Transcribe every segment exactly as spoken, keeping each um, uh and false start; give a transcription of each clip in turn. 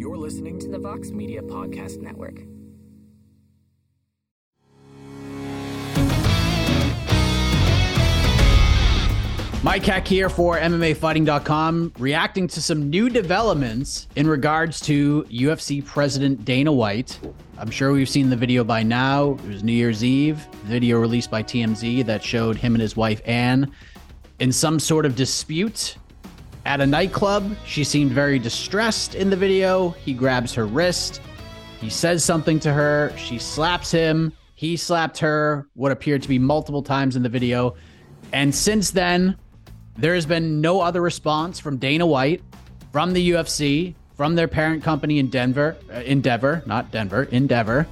You're listening to the Vox Media Podcast Network. Mike Heck here for M M A fighting dot com, reacting to some new developments in regards to U F C President Dana White. I'm sure we've seen the video by now. It was New Year's Eve, video released by T M Z that showed him and his wife, Ann, in some sort of dispute at a nightclub. She seemed very distressed in the video. He grabs her wrist. He says something to her. She slaps him. He slapped her, what appeared to be multiple times in the video. And since then, there has been no other response from Dana White, from the U F C, from their parent company in Denver, uh, Endeavor, not Denver, Endeavor,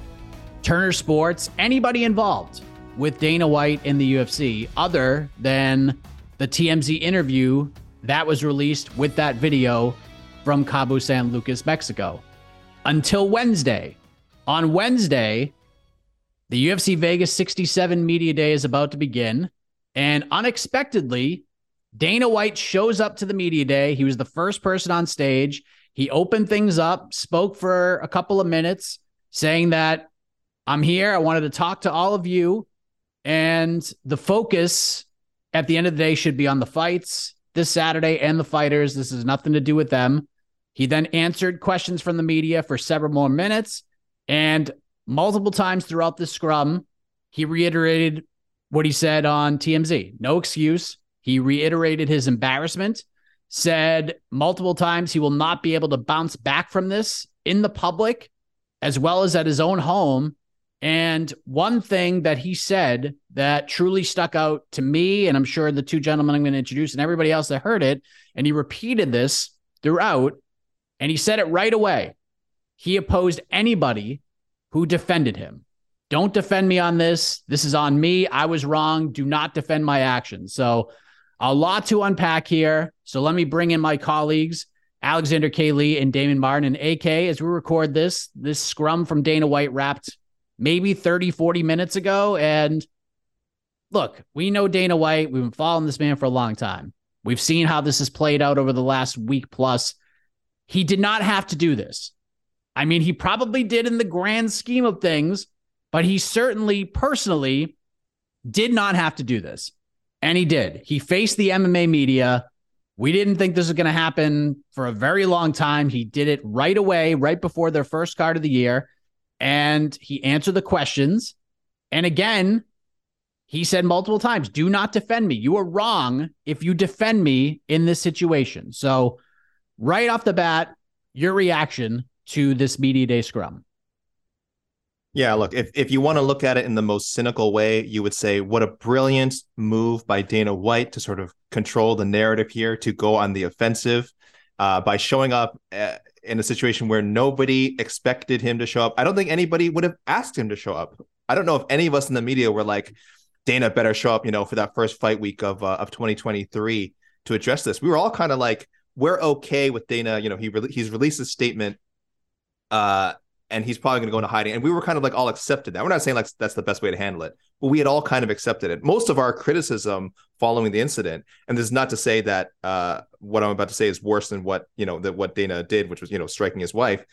Turner Sports, anybody involved with Dana White in the U F C, other than the T M Z interview that was released with that video from Cabo San Lucas, Mexico, until Wednesday. On Wednesday, the U F C Vegas sixty-seven Media Day is about to begin, and unexpectedly, Dana White shows up to the media day. He was the first person on stage. He opened things up, spoke for a couple of minutes, saying that I'm here. I wanted to talk to all of you. And the focus at the end of the day should be on the fights this Saturday and the fighters. This has nothing to do with them. He then answered questions from the media for several more minutes. And multiple times throughout the scrum, he reiterated what he said on T M Z. No excuse. He reiterated his embarrassment, said multiple times he will not be able to bounce back from this in the public as well as at his own home. And one thing that he said that truly stuck out to me, and I'm sure the two gentlemen I'm going to introduce and everybody else that heard it, and he repeated this throughout, and he said it right away. He opposed anybody who defended him. Don't defend me on this. This is on me. I was wrong. Do not defend my actions. So a lot to unpack here, so let me bring in my colleagues, Alexander K. Lee and Damon Martin. And A K, as we record this, this scrum from Dana White wrapped maybe thirty, forty minutes ago. And look, we know Dana White. We've been following this man for a long time. We've seen how this has played out over the last week plus. He did not have to do this. I mean, he probably did in the grand scheme of things, but he certainly personally did not have to do this. And he did. He faced the M M A media. We didn't think this was going to happen for a very long time. He did it right away, right before their first card of the year. And he answered the questions. And again, he said multiple times, do not defend me. You are wrong if you defend me in this situation. So right off the bat, your reaction to this media day scrum. Yeah, look, if, if you want to look at it in the most cynical way, you would say, what a brilliant move by Dana White to sort of control the narrative here, to go on the offensive uh, by showing up uh, in a situation where nobody expected him to show up. I don't think anybody would have asked him to show up. I don't know if any of us in the media were like, Dana better show up, you know, for that first fight week of uh, of twenty twenty-three to address this. We were all kind of like, we're okay with Dana. You know, he re- he's released a statement uh and he's probably going to go into hiding. And we were kind of like all accepted that. We're not saying like that's the best way to handle it, but we had all kind of accepted it. Most of our criticism following the incident, and this is not to say that uh, what I'm about to say is worse than what, you know, that what Dana did, which was, you know, striking his wife.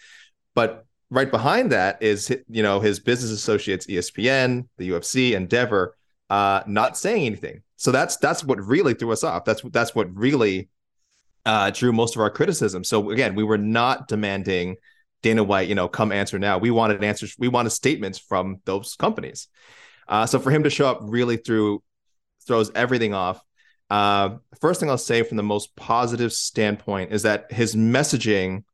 But right behind that is, you know, his business associates, E S P N, the U F C, Endeavor, uh, not saying anything. So that's that's what really threw us off. That's that's what really uh, drew most of our criticism. So again, we were not demanding Dana White, you know, come answer now. We wanted answers. We wanted statements from those companies. Uh, so for him to show up really threw, throws everything off. Uh, first thing I'll say from the most positive standpoint is that his messaging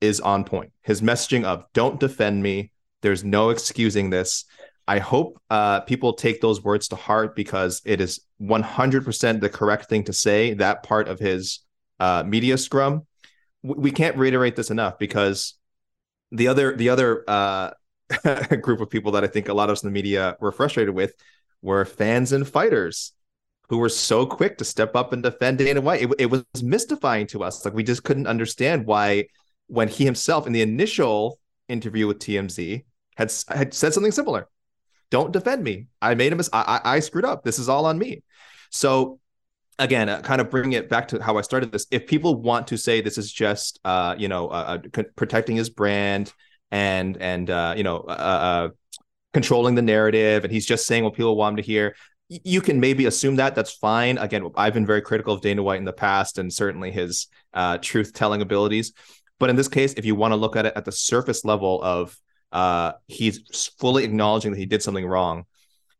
is on point. His messaging of don't defend me. There's no excusing this. I hope uh, people take those words to heart because it is one hundred percent the correct thing to say, that part of his uh, media scrum. W- we can't reiterate this enough because The other the other uh, group of people that I think a lot of us in the media were frustrated with were fans and fighters who were so quick to step up and defend Dana White. It, it was mystifying to us. Like, we just couldn't understand why, when he himself in the initial interview with T M Z had, had said something similar. Don't defend me. I made a mistake. I, I screwed up. This is all on me. So again, uh, kind of bring it back to how I started this. If people want to say this is just, uh, you know, uh, c- protecting his brand and, and uh, you know, uh, uh, controlling the narrative, and he's just saying what people want him to hear, y- you can maybe assume that. That's fine. Again, I've been very critical of Dana White in the past, and certainly his uh, truth-telling abilities. But in this case, if you want to look at it at the surface level of uh, he's fully acknowledging that he did something wrong,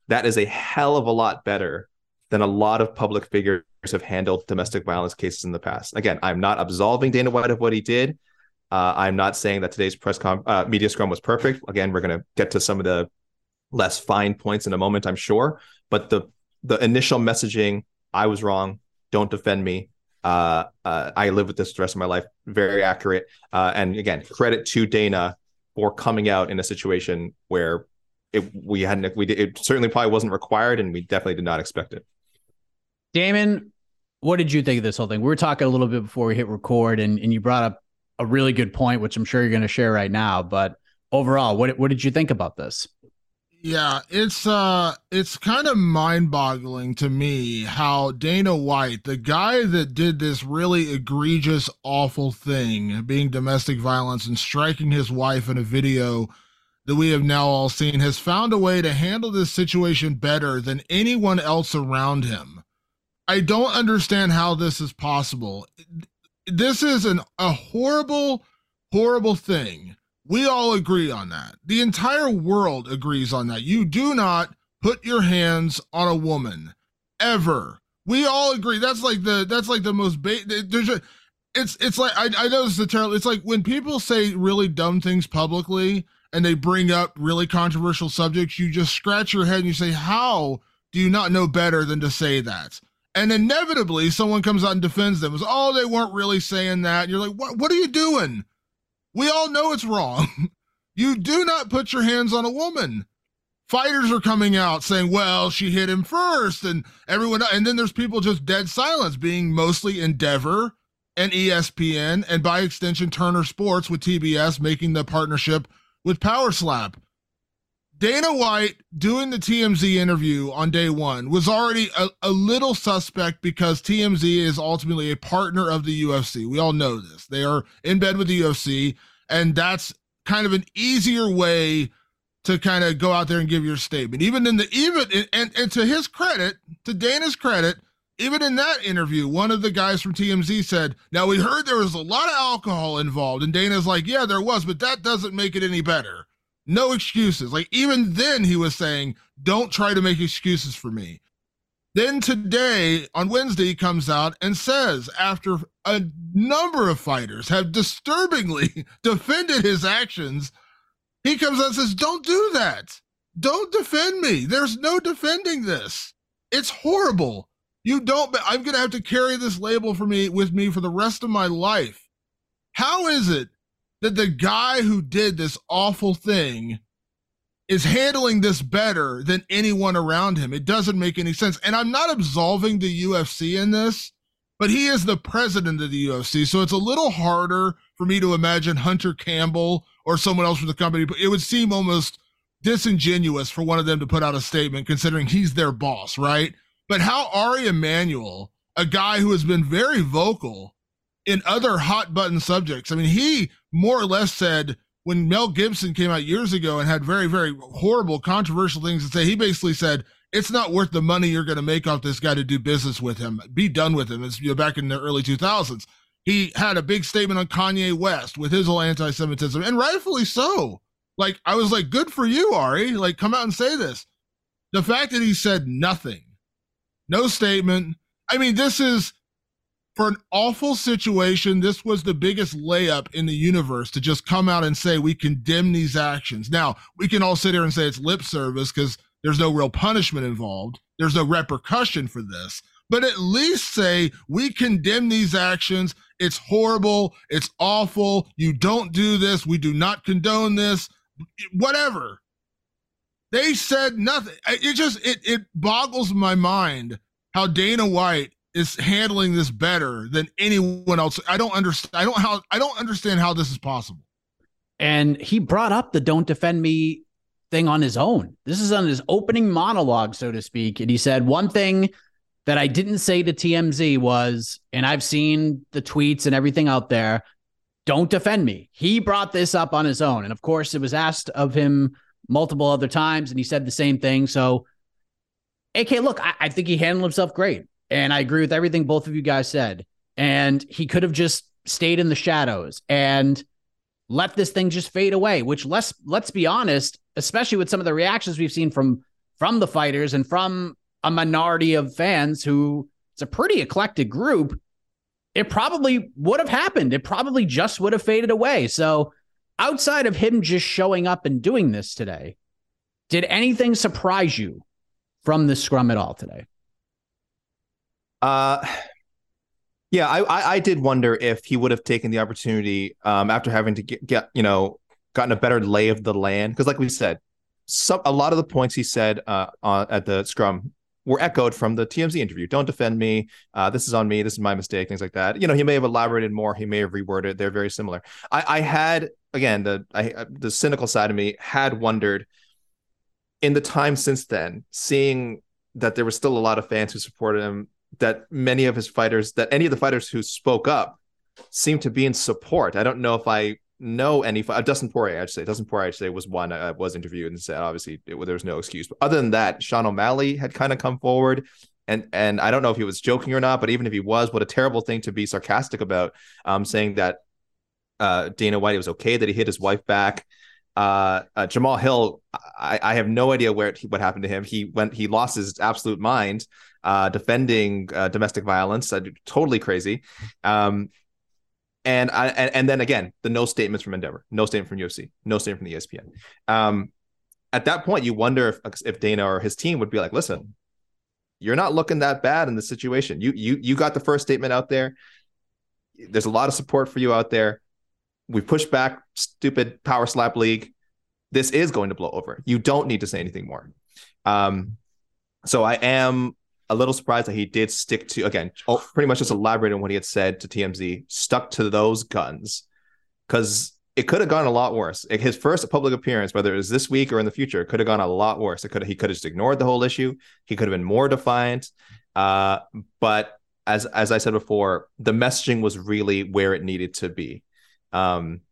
that is a hell of a lot better than a lot of public figures have handled domestic violence cases in the past. Again, I'm not absolving Dana White of what he did. Uh, I'm not saying that today's press com- uh, media scrum was perfect. Again, we're going to get to some of the less fine points in a moment, I'm sure. But the the initial messaging, I was wrong, don't defend me, uh, uh, I live with this the rest of my life, very accurate. Uh, and again, credit to Dana for coming out in a situation where it we hadn't we did, it certainly probably wasn't required, and we definitely did not expect it. Damon, what did you think of this whole thing? We were talking a little bit before we hit record, and, and you brought up a really good point, which I'm sure you're going to share right now. But overall, what what did you think about this? Yeah, it's uh, it's kind of mind-boggling to me how Dana White, the guy that did this really egregious, awful thing, being domestic violence and striking his wife in a video that we have now all seen, has found a way to handle this situation better than anyone else around him. I don't understand how this is possible. This is an, a horrible, horrible thing. We all agree on that. The entire world agrees on that. You do not put your hands on a woman, ever. We all agree. That's like the that's like the most. Ba- there's a, it's it's like I I know this is a terrible. It's like when people say really dumb things publicly and they bring up really controversial subjects, you just scratch your head and you say, how do you not know better than to say that? And inevitably, someone comes out and defends them. It's, oh, they weren't really saying that. And you're like, what? What are you doing? We all know it's wrong. You do not put your hands on a woman. Fighters are coming out saying, well, she hit him first, and everyone. And then there's people just dead silence, being mostly Endeavor and E S P N, and by extension, Turner Sports with T B S making the partnership with Power Slap. Dana White doing the T M Z interview on day one was already a, a little suspect, because T M Z is ultimately a partner of the U F C. We all know this. They are in bed with the U F C, and that's kind of an easier way to kind of go out there and give your statement. Even in the, even, and, and to his credit, to Dana's credit, even in that interview, one of the guys from T M Z said, now we heard there was a lot of alcohol involved. And Dana's like, yeah, there was, but that doesn't make it any better. No excuses. Like, even then he was saying, don't try to make excuses for me. Then today on Wednesday, he comes out and says, after a number of fighters have disturbingly defended his actions, he comes out and says, don't do that. Don't defend me. There's no defending this. It's horrible. You don't, I'm going to have to carry this label for me with me for the rest of my life. How is it that the guy who did this awful thing is handling this better than anyone around him? It doesn't make any sense. And I'm not absolving the U F C in this, but he is the president of the U F C. So it's a little harder for me to imagine Hunter Campbell or someone else from the company. But it would seem almost disingenuous for one of them to put out a statement, considering he's their boss, right? But how Ari Emanuel, a guy who has been very vocal in other hot button subjects. I mean, he more or less said, when Mel Gibson came out years ago and had very, very horrible, controversial things to say, he basically said, it's not worth the money you're going to make off this guy to do business with him. Be done with him. It's, you know, back in the early two thousands. He had a big statement on Kanye West with his whole anti-Semitism, and rightfully so. Like, I was like, good for you, Ari. Like, come out and say this. The fact that he said nothing, no statement. I mean, this is, for an awful situation, this was the biggest layup in the universe to just come out and say, we condemn these actions. Now, we can all sit here and say it's lip service because there's no real punishment involved. There's no repercussion for this. But at least say, we condemn these actions. It's horrible. It's awful. You don't do this. We do not condone this. Whatever. They said nothing. It just, it, it boggles my mind how Dana White is handling this better than anyone else. I don't understand. I don't how I don't understand how this is possible. And he brought up the "don't defend me" thing on his own. This is on his opening monologue, so to speak. And he said one thing that I didn't say to T M Z was, and I've seen the tweets and everything out there, don't defend me. He brought this up on his own. And of course, it was asked of him multiple other times, and he said the same thing. So, A K, look, I, I think he handled himself great. And I agree with everything both of you guys said. And he could have just stayed in the shadows and let this thing just fade away, which let's, let's be honest, especially with some of the reactions we've seen from, from the fighters and from a minority of fans who, it's a pretty eclectic group, it probably would have happened. It probably just would have faded away. So outside of him just showing up and doing this today, did anything surprise you from the scrum at all today? Uh, yeah, I, I, I did wonder if he would have taken the opportunity um, after having to get, get, you know, gotten a better lay of the land. Because like we said, some, a lot of the points he said uh, on, at the scrum were echoed from the T M Z interview. Don't defend me. Uh, this is on me. This is my mistake. Things like that. You know, he may have elaborated more. He may have reworded. They're very similar. I, I had, again, the I, the cynical side of me had wondered in the time since then, seeing that there was still a lot of fans who supported him, that many of his fighters, that any of the fighters who spoke up seemed to be in support. I don't know if I know any, uh, Dustin Poirier, I'd say, Dustin Poirier, I'd say, was one I was interviewed and said, obviously, it, there was no excuse. But other than that, Sean O'Malley had kind of come forward, and and I don't know if he was joking or not, but even if he was, what a terrible thing to be sarcastic about, um, saying that uh, Dana White, it was okay that he hit his wife back. Uh, uh, Jamal Hill, I, I have no idea where it, what happened to him. He went, he lost his absolute mind uh, defending uh, domestic violence. Uh, totally crazy. Um, and I and, and then again, the no statements from Endeavor, no statement from U F C, no statement from the E S P N. Um, at that point, you wonder if if Dana or his team would be like, "Listen, you're not looking that bad in this situation. You you you got the first statement out there. There's a lot of support for you out there. We pushed back, stupid power slap league. This is going to blow over. You don't need to say anything more." Um, so I am a little surprised that he did stick to, again, oh, pretty much just elaborate on what he had said to T M Z, stuck to those guns, because it could have gone a lot worse. It, his first public appearance, whether it was this week or in the future, could have gone a lot worse. It could have, he could have just ignored the whole issue. He could have been more defiant. Uh, but as as I said before, the messaging was really where it needed to be. Um,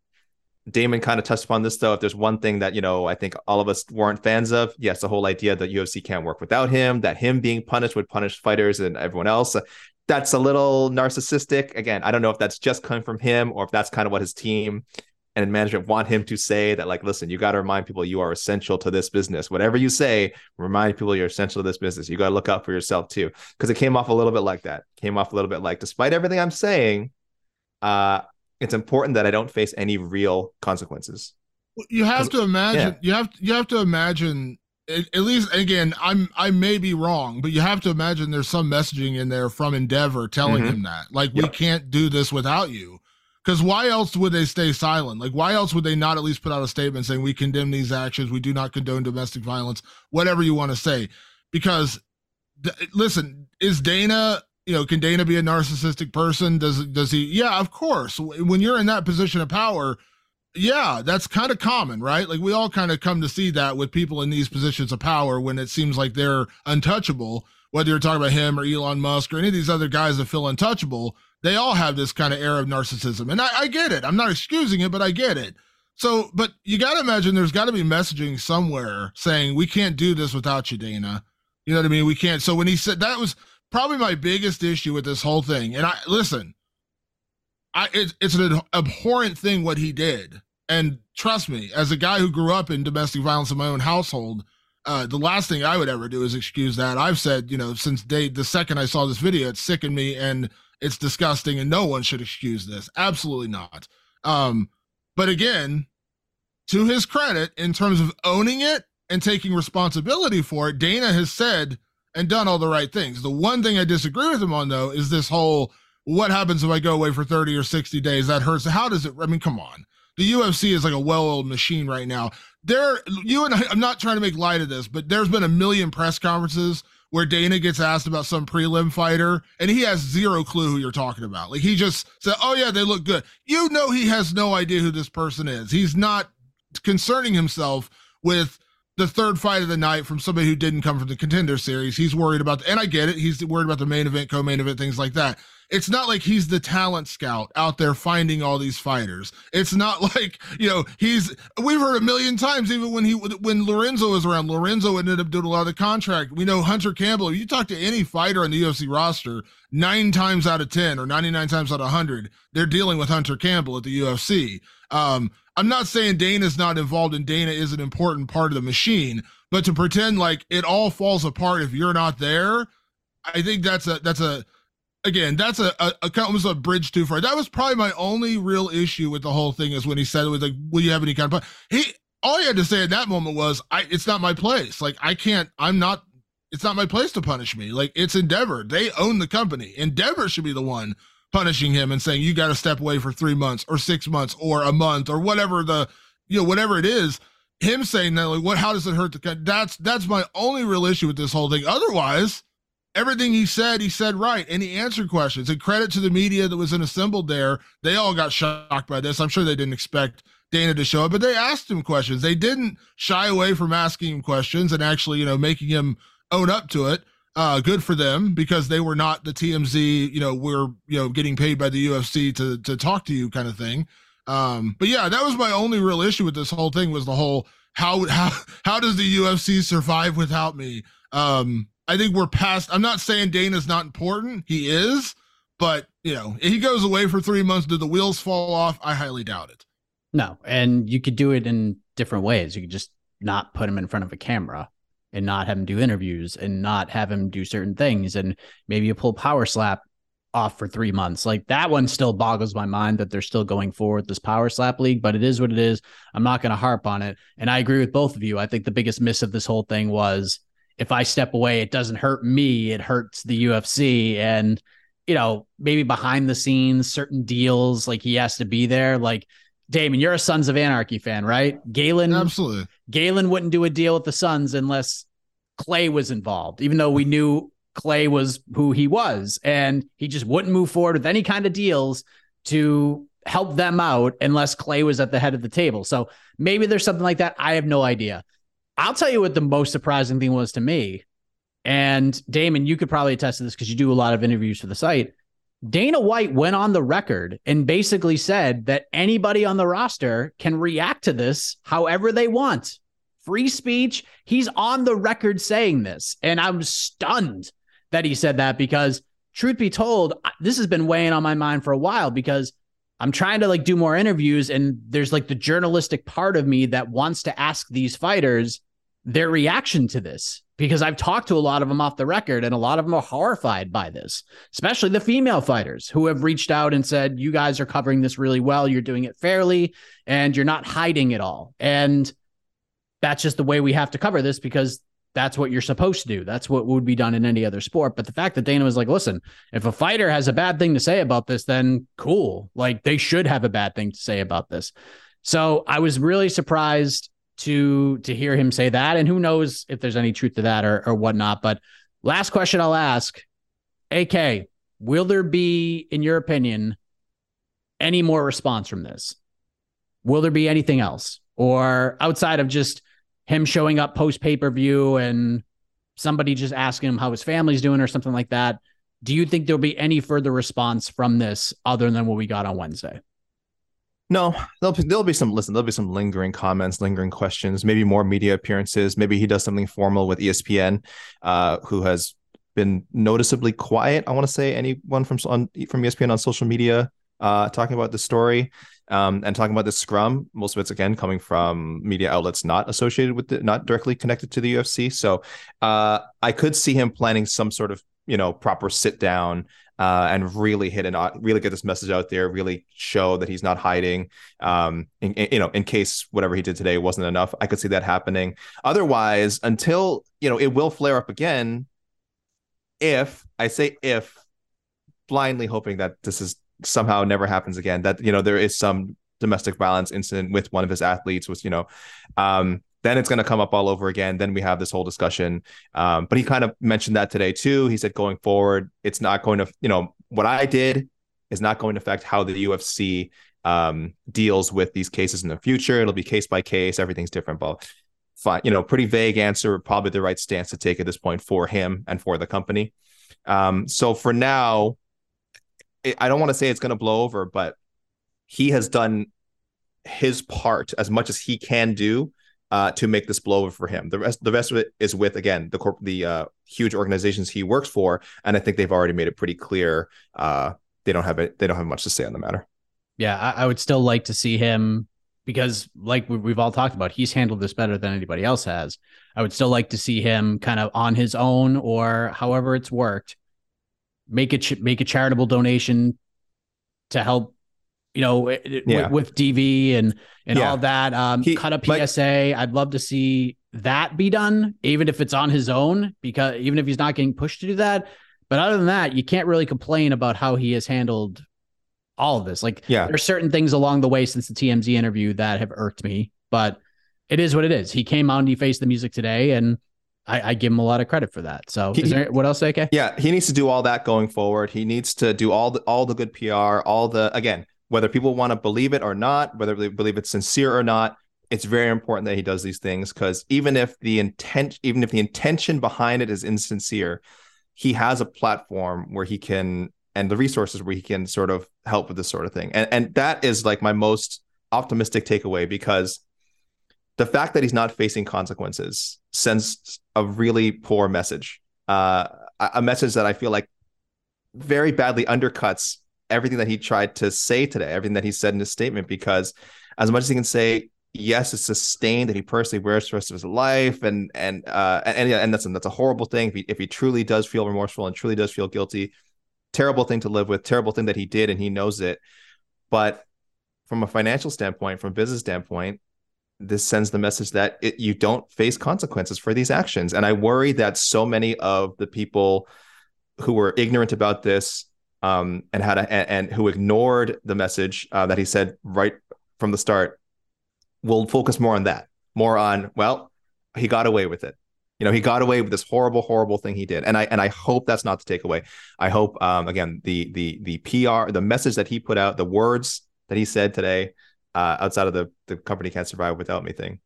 Damon kind of touched upon this, though. If there's one thing that, you know, I think all of us weren't fans of, yes, the whole idea that U F C can't work without him, that him being punished would punish fighters and everyone else. That's a little narcissistic. Again, I don't know if that's just coming from him or if that's kind of what his team and management want him to say, that like, listen, you got to remind people you are essential to this business. Whatever you say, remind people you're essential to this business. You got to look out for yourself too. Because it came off a little bit like that. Came off a little bit like, despite everything I'm saying, uh, it's important that I don't face any real consequences. You have to imagine. Yeah. You have you have to imagine. At least, again, I'm I may be wrong, but you have to imagine there's some messaging in there from Endeavor telling mm-hmm. him that, like, yep. we can't do this without you. Because why else would they stay silent? Like, why else would they not at least put out a statement saying we condemn these actions, we do not condone domestic violence, whatever you want to say? Because, th- listen, is Dana? You know, can Dana be a narcissistic person? Does does he? Yeah, of course. When you're in that position of power, yeah, that's kind of common, right? Like, we all kind of come to see that with people in these positions of power when it seems like they're untouchable, whether you're talking about him or Elon Musk or any of these other guys that feel untouchable, they all have this kind of air of narcissism. And I, I get it. I'm not excusing it, but I get it. So, but you got to imagine there's got to be messaging somewhere saying, we can't do this without you, Dana. You know what I mean? We can't. So when he said that was... probably my biggest issue with this whole thing. And I listen, I it, it's an abhorrent thing what he did. And trust me, as a guy who grew up in domestic violence in my own household, uh, the last thing I would ever do is excuse that. I've said, you know, since day the second I saw this video, it sickened me and it's disgusting and no one should excuse this. Absolutely not. Um, but again, to his credit, in terms of owning it and taking responsibility for it, Dana has said and done all the right things. The one thing I disagree with him on, though, is this whole, what happens if I go away for thirty or sixty days? That hurts. How does it? I mean, come on. The U F C is like a well-oiled machine right now. There, you and I, I'm not trying to make light of this, but there's been a million press conferences where Dana gets asked about some prelim fighter, and he has zero clue who you're talking about. Like, he just said, oh, yeah, they look good. You know he has no idea who this person is. He's not concerning himself with the third fight of the night from somebody who didn't come from the Contender Series. He's worried about, the, and I get it, he's worried about the main event, co-main event, things like that. It's not like he's the talent scout out there finding all these fighters. It's not like, you know, he's, we've heard a million times, even when he, when Lorenzo was around, Lorenzo ended up doing a lot of the contract. We know Hunter Campbell, if you talk to any fighter on the U F C roster, nine times out of ten or ninety-nine times out of one hundred, they're dealing with Hunter Campbell at the U F C. Um, I'm not saying Dana's not involved and Dana is an important part of the machine, but to pretend like it all falls apart if you're not there, I think that's a, that's a, again, that's a, a, a, almost a bridge too far. That was probably my only real issue with the whole thing, is when he said it was like, will you have any kind of, he, all he had to say at that moment was, I, it's not my place. Like, I can't, I'm not, it's not my place to punish me. Like, it's Endeavor. They own the company. Endeavor should be the one punishing him and saying, you got to step away for three months or six months or a month or whatever the, you know, whatever it is. Him saying that, like, what, how does it hurt the company? That's, that's my only real issue with this whole thing. Otherwise, everything he said, he said right, and he answered questions. And credit to the media that was in assembled there. They all got shocked by this. I'm sure they didn't expect Dana to show up, but they asked him questions. They didn't shy away from asking him questions and actually, you know, making him own up to it. Uh, good for them, because they were not the T M Z, you know, we're, you know, getting paid by the U F C to to talk to you kind of thing. Um, but yeah, that was my only real issue with this whole thing, was the whole, how how how does the U F C survive without me? Um, I think we're past, I'm not saying Dana's not important. He is, but, you know, he goes away for three months. Do the wheels fall off? I highly doubt it. No. And you could do it in different ways. You could just not put him in front of a camera and not have him do interviews and not have him do certain things. And maybe you pull Power Slap off for three months. Like, that one still boggles my mind that they're still going forward this Power Slap league, but it is what it is. I'm not going to harp on it. And I agree with both of you. I think the biggest miss of this whole thing was, if I step away, it doesn't hurt me, it hurts the U F C. And, you know, maybe behind the scenes, certain deals, like, he has to be there. Like, Damon, you're a Sons of Anarchy fan, right? Galen, absolutely. Galen wouldn't do a deal with the Sons unless Clay was involved, even though we knew Clay was who he was. And he just wouldn't move forward with any kind of deals to help them out unless Clay was at the head of the table. So maybe there's something like that. I have no idea. I'll tell you what the most surprising thing was to me, and Damon, you could probably attest to this because you do a lot of interviews for the site. Dana White went on the record and basically said that anybody on the roster can react to this however they want. Free speech. He's on the record saying this, and I'm stunned that he said that, because truth be told, this has been weighing on my mind for a while, because I'm trying to, like, do more interviews, and there's, like, the journalistic part of me that wants to ask these fighters their reaction to this, because I've talked to a lot of them off the record, and a lot of them are horrified by this, especially the female fighters who have reached out and said, you guys are covering this really well. You're doing it fairly, and you're not hiding it all. And that's just the way we have to cover this, because that's what you're supposed to do. That's what would be done in any other sport. But the fact that Dana was like, listen, if a fighter has a bad thing to say about this, then cool. Like, they should have a bad thing to say about this. So I was really surprised to to hear him say that, and who knows if there's any truth to that or, or whatnot. But last question I'll ask, A K, will there be, in your opinion, any more response from this? Will there be anything else? Or outside of just him showing up post pay-per-view and somebody just asking him how his family's doing or something like that, do you think there'll be any further response from this other than what we got on Wednesday? No, there'll be, there'll be some, listen, there'll be some lingering comments, lingering questions, maybe more media appearances. Maybe he does something formal with E S P N, uh, who has been noticeably quiet. I want to say anyone from on, from E S P N on social media uh, talking about the story um, and talking about the scrum. Most of it's, again, coming from media outlets not associated with it, not directly connected to the U F C. So uh, I could see him planning some sort of, you know, proper sit down. Uh, and really hit and really get this message out there, really show that he's not hiding, um, in, in, you know, in case whatever he did today wasn't enough. I could see that happening. Otherwise, until, you know, it will flare up again. If I say if, blindly hoping that this is somehow never happens again, that, you know, there is some domestic violence incident with one of his athletes was, you know, um, then it's going to come up all over again. Then we have this whole discussion. Um, but he kind of mentioned that today, too. He said going forward, it's not going to, you know, what I did is not going to affect how the U F C um, deals with these cases in the future. It'll be case by case. Everything's different. But fine, you know, pretty vague answer, probably the right stance to take at this point for him and for the company. Um, so for now, it, I don't want to say it's going to blow over, but he has done his part as much as he can do uh, to make this blow over for him. The rest, the rest of it is with, again, the corp- the uh, huge organizations he works for, and I think they've already made it pretty clear uh, they don't have it. They don't have much to say on the matter. Yeah, I, I would still like to see him, because like we've all talked about, he's handled this better than anybody else has. I would still like to see him kind of on his own, or however it's worked, make a, ch- make a charitable donation to help, you know, yeah. with, with D V and, and yeah. all that, um, he, cut a P S A. Like, I'd love to see that be done, even if it's on his own, because even if he's not getting pushed to do that. But other than that, you can't really complain about how he has handled all of this. Like, yeah. there are certain things along the way since the T M Z interview that have irked me, but it is what it is. He came out and he faced the music today, and I, I give him a lot of credit for that. So he, is there, what else, A K? Yeah, he needs to do all that going forward. He needs to do all the all the good P R, all the, again, whether people want to believe it or not, whether they believe it's sincere or not, it's very important that he does these things, because even if the intent, even if the intention behind it is insincere, he has a platform where he can, and the resources where he can sort of help with this sort of thing. And and that is like my most optimistic takeaway, because the fact that he's not facing consequences sends a really poor message, uh, a message that I feel like very badly undercuts everything that he tried to say today, everything that he said in his statement, because as much as he can say, yes, it's a stain that he personally wears for the rest of his life. And, and, uh, and, and that's, and that's a horrible thing. If he, if he truly does feel remorseful and truly does feel guilty, terrible thing to live with, terrible thing that he did, and he knows it. But from a financial standpoint, from a business standpoint, this sends the message that it, you don't face consequences for these actions. And I worry that so many of the people who were ignorant about this um, and had a, and, and who ignored the message uh, that he said right from the start will focus more on that, more on, well, he got away with it. You know, he got away with this horrible, horrible thing he did. And I and I hope that's not the takeaway. I hope, um, again, the the the P R, the message that he put out, the words that he said today, uh, outside of the, the company can't survive without me thing.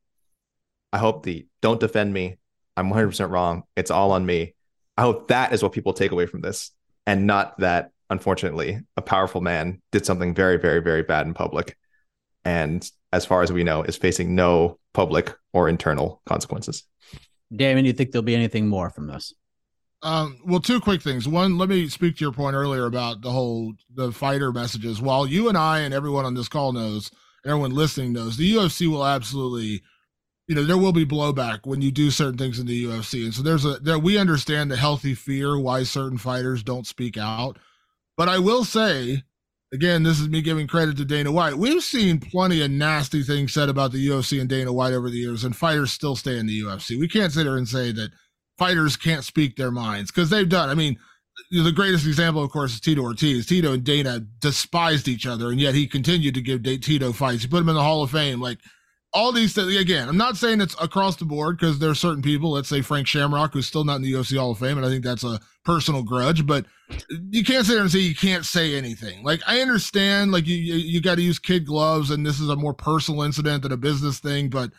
I hope the don't defend me, I'm one hundred percent wrong, it's all on me. I hope that is what people take away from this, and not that, unfortunately, a powerful man did something very, very, very bad in public, and as far as we know, is facing no public or internal consequences. Damon, do you think there'll be anything more from this? Um, well, two quick things. One, let me speak to your point earlier about the whole, the fighter messages. While you and I and everyone on this call knows, everyone listening knows, the U F C will absolutely, you know, there will be blowback when you do certain things in the U F C. And so there's a, there, we understand the healthy fear why certain fighters don't speak out. But I will say, again, this is me giving credit to Dana White, we've seen plenty of nasty things said about the U F C and Dana White over the years, and fighters still stay in the U F C. We can't sit here and say that fighters can't speak their minds, because they've done. I mean, the greatest example, of course, is Tito Ortiz. Tito and Dana despised each other, and yet he continued to give Tito fights. He put him in the Hall of Fame. Like, all these things, again, I'm not saying it's across the board, because there are certain people, let's say Frank Shamrock, who's still not in the U F C Hall of Fame, and I think that's a personal grudge, but you can't sit there and say you can't say anything. Like, I understand, like, you you, you got to use kid gloves, and this is a more personal incident than a business thing, but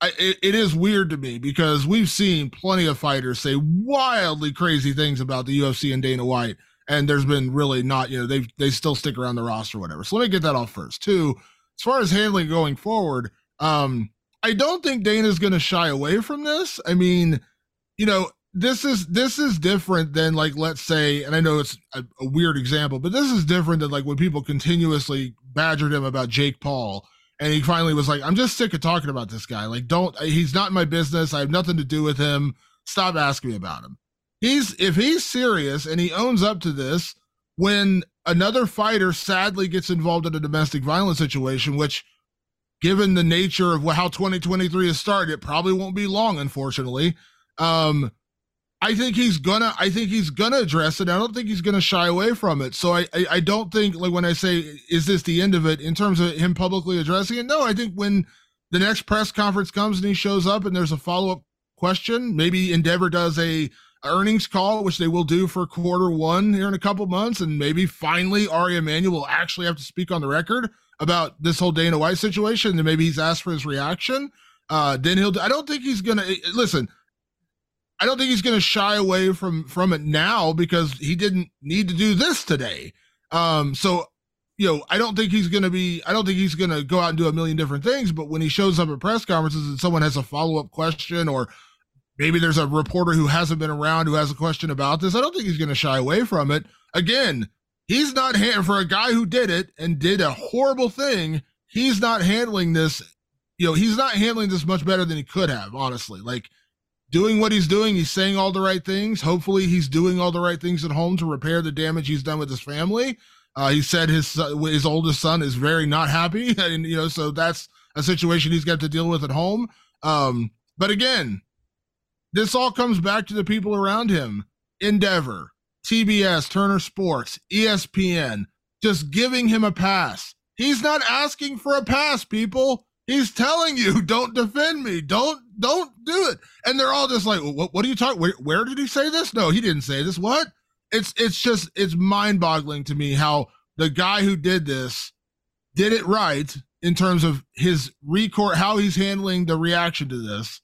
I, it, it is weird to me, because we've seen plenty of fighters say wildly crazy things about the U F C and Dana White, and there's been really not, you know, they they still stick around the roster or whatever. So let me get that off first. Two, as far as handling going forward, Um, I don't think Dana's going to shy away from this. I mean, you know, this is, this is different than, like, let's say, and I know it's a, a weird example, but this is different than, like, when people continuously badgered him about Jake Paul, and he finally was like, I'm just sick of talking about this guy. Like, don't, he's not in my business. I have nothing to do with him. Stop asking me about him. He's, if he's serious and he owns up to this, when another fighter sadly gets involved in a domestic violence situation, which, given the nature of how twenty twenty-three has started, it probably won't be long, unfortunately. Um, I think he's gonna, I think he's gonna address it. I don't think he's gonna shy away from it. So I, I, I don't think, like, when I say, is this the end of it in terms of him publicly addressing it? No, I think when the next press conference comes and he shows up and there's a follow-up question, maybe Endeavor does a earnings call, which they will do for quarter one here in a couple months, and maybe finally Ari Emanuel will actually have to speak on the record about this whole Dana White situation, and maybe he's asked for his reaction. Uh, then he'll. I don't think he's gonna listen. I don't think he's gonna shy away from from it now because he didn't need to do this today. Um, so you know, I don't think he's gonna be. I don't think he's gonna go out and do a million different things. But when he shows up at press conferences and someone has a follow up question, or maybe there's a reporter who hasn't been around who has a question about this, I don't think he's gonna shy away from it. Again, he's not hand- for a guy who did it and did a horrible thing. He's not handling this. You know, he's not handling this much better than he could have, honestly. Like, doing what he's doing, he's saying all the right things. Hopefully he's doing all the right things at home to repair the damage he's done with his family. Uh, he said his uh, his oldest son is very not happy, and you know, so that's a situation he's got to deal with at home. Um, but again, this all comes back to the people around him. Endeavor, T B S, Turner Sports, E S P N, just giving him a pass. He's not asking for a pass, people. He's telling you, don't defend me. Don't, don't do it. And they're all just like, what, what are you talking? Where, where did he say this? No, he didn't say this. What? It's, it's just, it's mind boggling to me how the guy who did this did it right in terms of his record, how he's handling the reaction to this.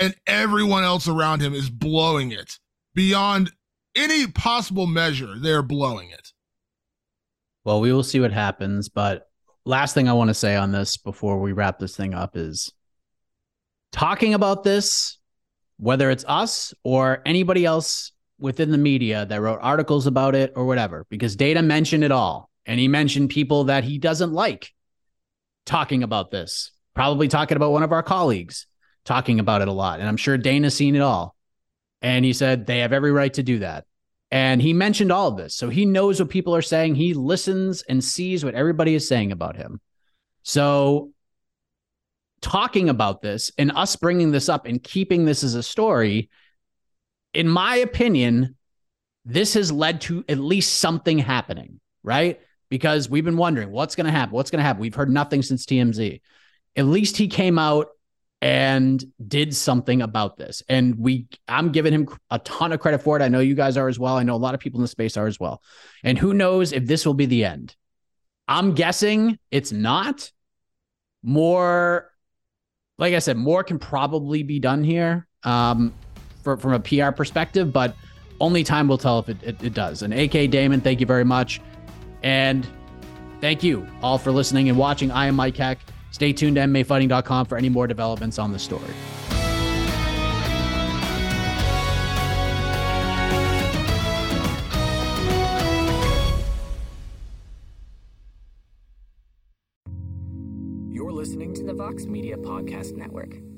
And everyone else around him is blowing it beyond any possible measure. They're blowing it. Well, we will see what happens, but last thing I want to say on this before we wrap this thing up is talking about this, whether it's us or anybody else within the media that wrote articles about it or whatever, because Dana mentioned it all. And he mentioned people that he doesn't like talking about this, probably talking about one of our colleagues talking about it a lot. And I'm sure Dana's seen it all. And he said they have every right to do that. And he mentioned all of this. So he knows what people are saying. He listens and sees what everybody is saying about him. So talking about this and us bringing this up and keeping this as a story, in my opinion, this has led to at least something happening, right? Because we've been wondering what's going to happen, what's going to happen. We've heard nothing since T M Z. At least he came out and did something about this. And we, I'm giving him a ton of credit for it. I know you guys are as well. I know a lot of people in the space are as well. And who knows if this will be the end. I'm guessing it's not. More, like I said, more can probably be done here um, for, from a P R perspective, but only time will tell if it, it, it does. And A K Damon, thank you very much. And thank you all for listening and watching. I am Mike Heck. Stay tuned to M M A fighting dot com for any more developments on the story. You're listening to the Vox Media Podcast Network.